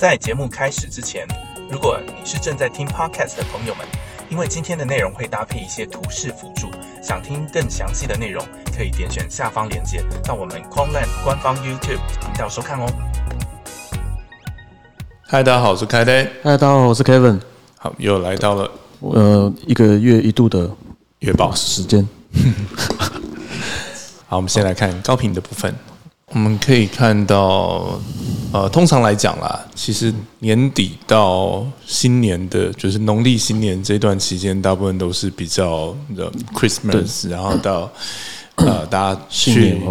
在节目开始之前，如果你是正在听 podcast 的朋友们，因为今天的内容会搭配一些图示辅助，想听更详细的内容，可以点选下方连结到我们 Quantland 官方 YouTube 频道收看哦。嗨，大家好，我是Kaede Tai。嗨，大家好，我是 Kevin。好，又来到了一个月一度的月报时间。好，我们先来看高频的部分。我们可以看到，通常来讲啦，其实年底到新年的，就是农历新年这段期间，大部分都是比较 Christmas， 然后到大家去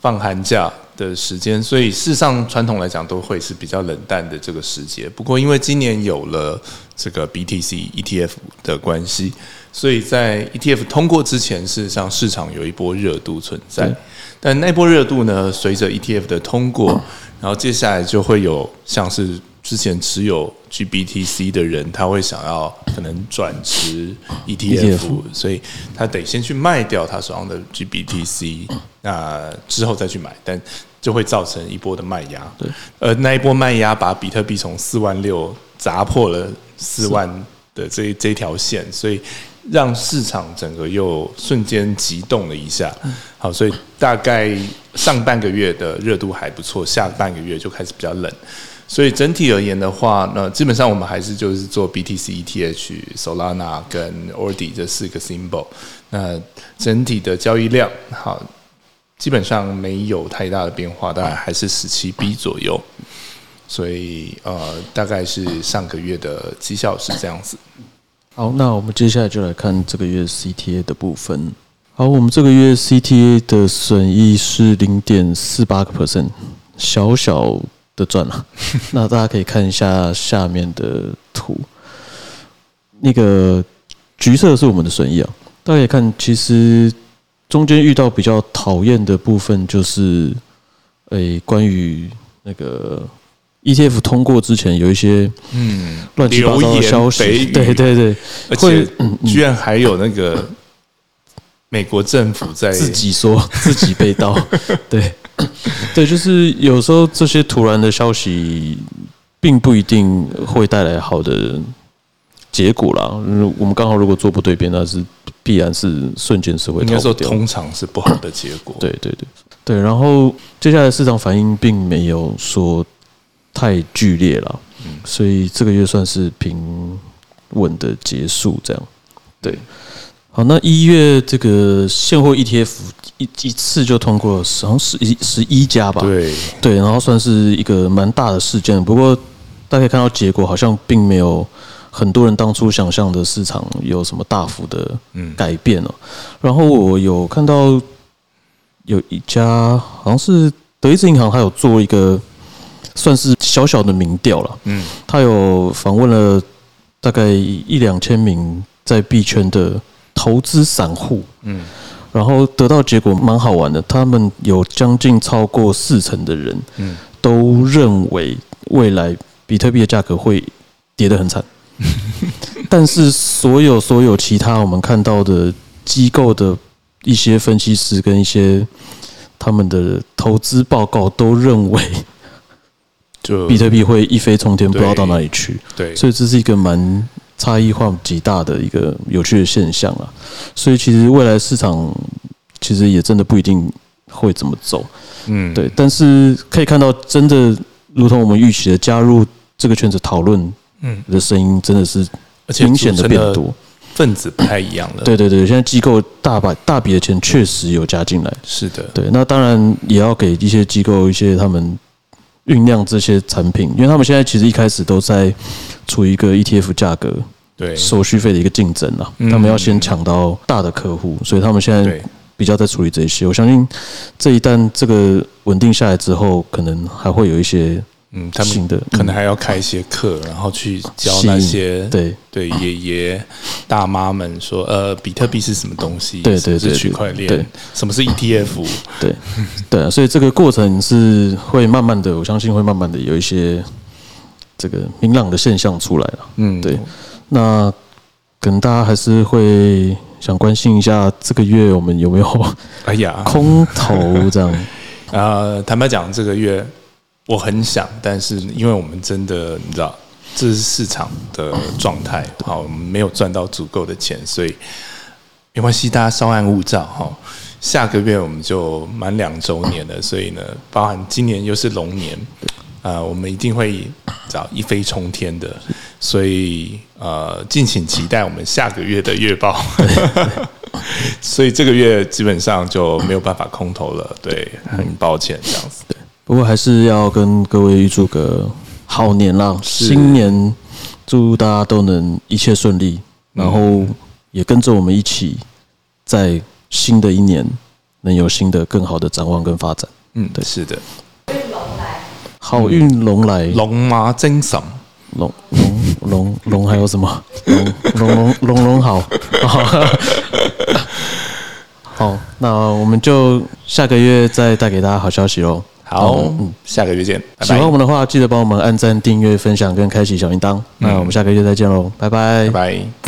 放寒假的时间，所以事实上传统来讲都会是比较冷淡的这个时节。不过因为今年有了这个 BTC ETF 的关系，所以在 ETF 通过之前，事实上市场有一波热度存在。但那波热度呢，随着 ETF 的通过，然后接下来就会有像是之前持有 GBTC 的人，他会想要可能转持 ETF， 所以他得先去卖掉他手上的 GBTC， 那之后再去买，但就会造成一波的卖压。而那一波卖压把比特币从46000砸破了40000的这条线，所以让市场整个又瞬间急动了一下。好，所以大概上半个月的热度还不错，下半个月就开始比较冷。所以整体而言的话，基本上我们还是就是做 BTC、ETH、Solana 跟 Ordi 这四个 symbol。那整体的交易量，好，基本上没有太大的变化，大概还是 17B 左右。所以大概是上个月的绩效是这样子。好，那我们接下来就来看这个月 CTA 的部分。好，我们这个月 CTA 的损益是 0.48%， 小小的赚了。那大家可以看一下下面的图，那个橘色是我们的损益啊。大家可以看，其实中间遇到比较讨厌的部分就是，关于那个 ETF 通过之前有一些乱七八糟的消息，对对对，而且居然还有那个美国政府在自己说自己被盗，对。对，就是有时候这些突然的消息，并不一定会带来好的结果啦。我们刚好如果做不对边，那是必然是瞬间是会逃不掉。应该说通常是不好的结果。对对对对，然后接下来市场反应并没有说太剧烈了，所以这个月算是平稳的结束，这样。对。好，那一月这个现货 ETF 一次就通过了，好像11家吧。对对，然后算是一个蛮大的事件。不过大家可以看到，结果好像并没有很多人当初想象的市场有什么大幅的改变哦。然后我有看到有一家好像是德意志银行，它有做一个算是小小的民调了。它有访问了大概1-2000名在币圈的投资散户，然后得到结果蛮好玩的。他们有将近超过40%的人，都认为未来比特币的价格会跌得很惨。但是所有其他我们看到的机构的一些分析师跟一些他们的投资报告都认为，就比特币会一飞冲天，不知道到哪里去。对，所以这是一个蛮差异化极大的一个有趣的现象啊，所以其实未来市场其实也真的不一定会怎么走，对。但是可以看到，真的如同我们预期的，加入这个圈子讨论的声音真的是明显的变多，分子不太一样了。对对对，现在机构大笔的钱确实有加进来，是的。对，那当然也要给一些机构一些他们酝酿这些产品，因为他们现在其实一开始都在处于一个 ETF 价格、手续费的一个竞争啦。他们要先抢到大的客户，所以他们现在比较在处理这些。我相信这一旦这个稳定下来之后，可能还会有一些新的，他们可能还要开一些课，然后去教那些对爷爷大妈们说，比特币是什么东西，对对对，什么是区块链，什么是 ETF， 对对、所以这个过程是会慢慢的，我相信会慢慢的有一些这个明朗的现象出来了。对，那可能大家还是会想关心一下这个月我们有没有空头这样。坦白讲，这个月。我很想，但是因为我们真的你知道这是市场的状态，好，我们没有赚到足够的钱，所以没关系，大家稍安勿躁哈。下个月我们就满2周年了，所以呢，包含今年又是龙年，我们一定会找一飞冲天的，所以敬请期待我们下个月的月报。所以这个月基本上就没有办法空投了，对，很抱歉这样子。不过还是要跟各位预祝个好年啦，新年祝大家都能一切顺利，然后也跟着我们一起在新的一年能有新的更好的展望跟发展。嗯，对，是的。好运龙来，龙马精神，龙还有什么？龙好。好，那我们就下个月再带给大家好消息喽。好，下个月见。拜拜。喜欢我们的话，记得帮我们按赞、订阅、分享跟开启小铃铛。那我们下个月再见喽，拜拜。拜拜。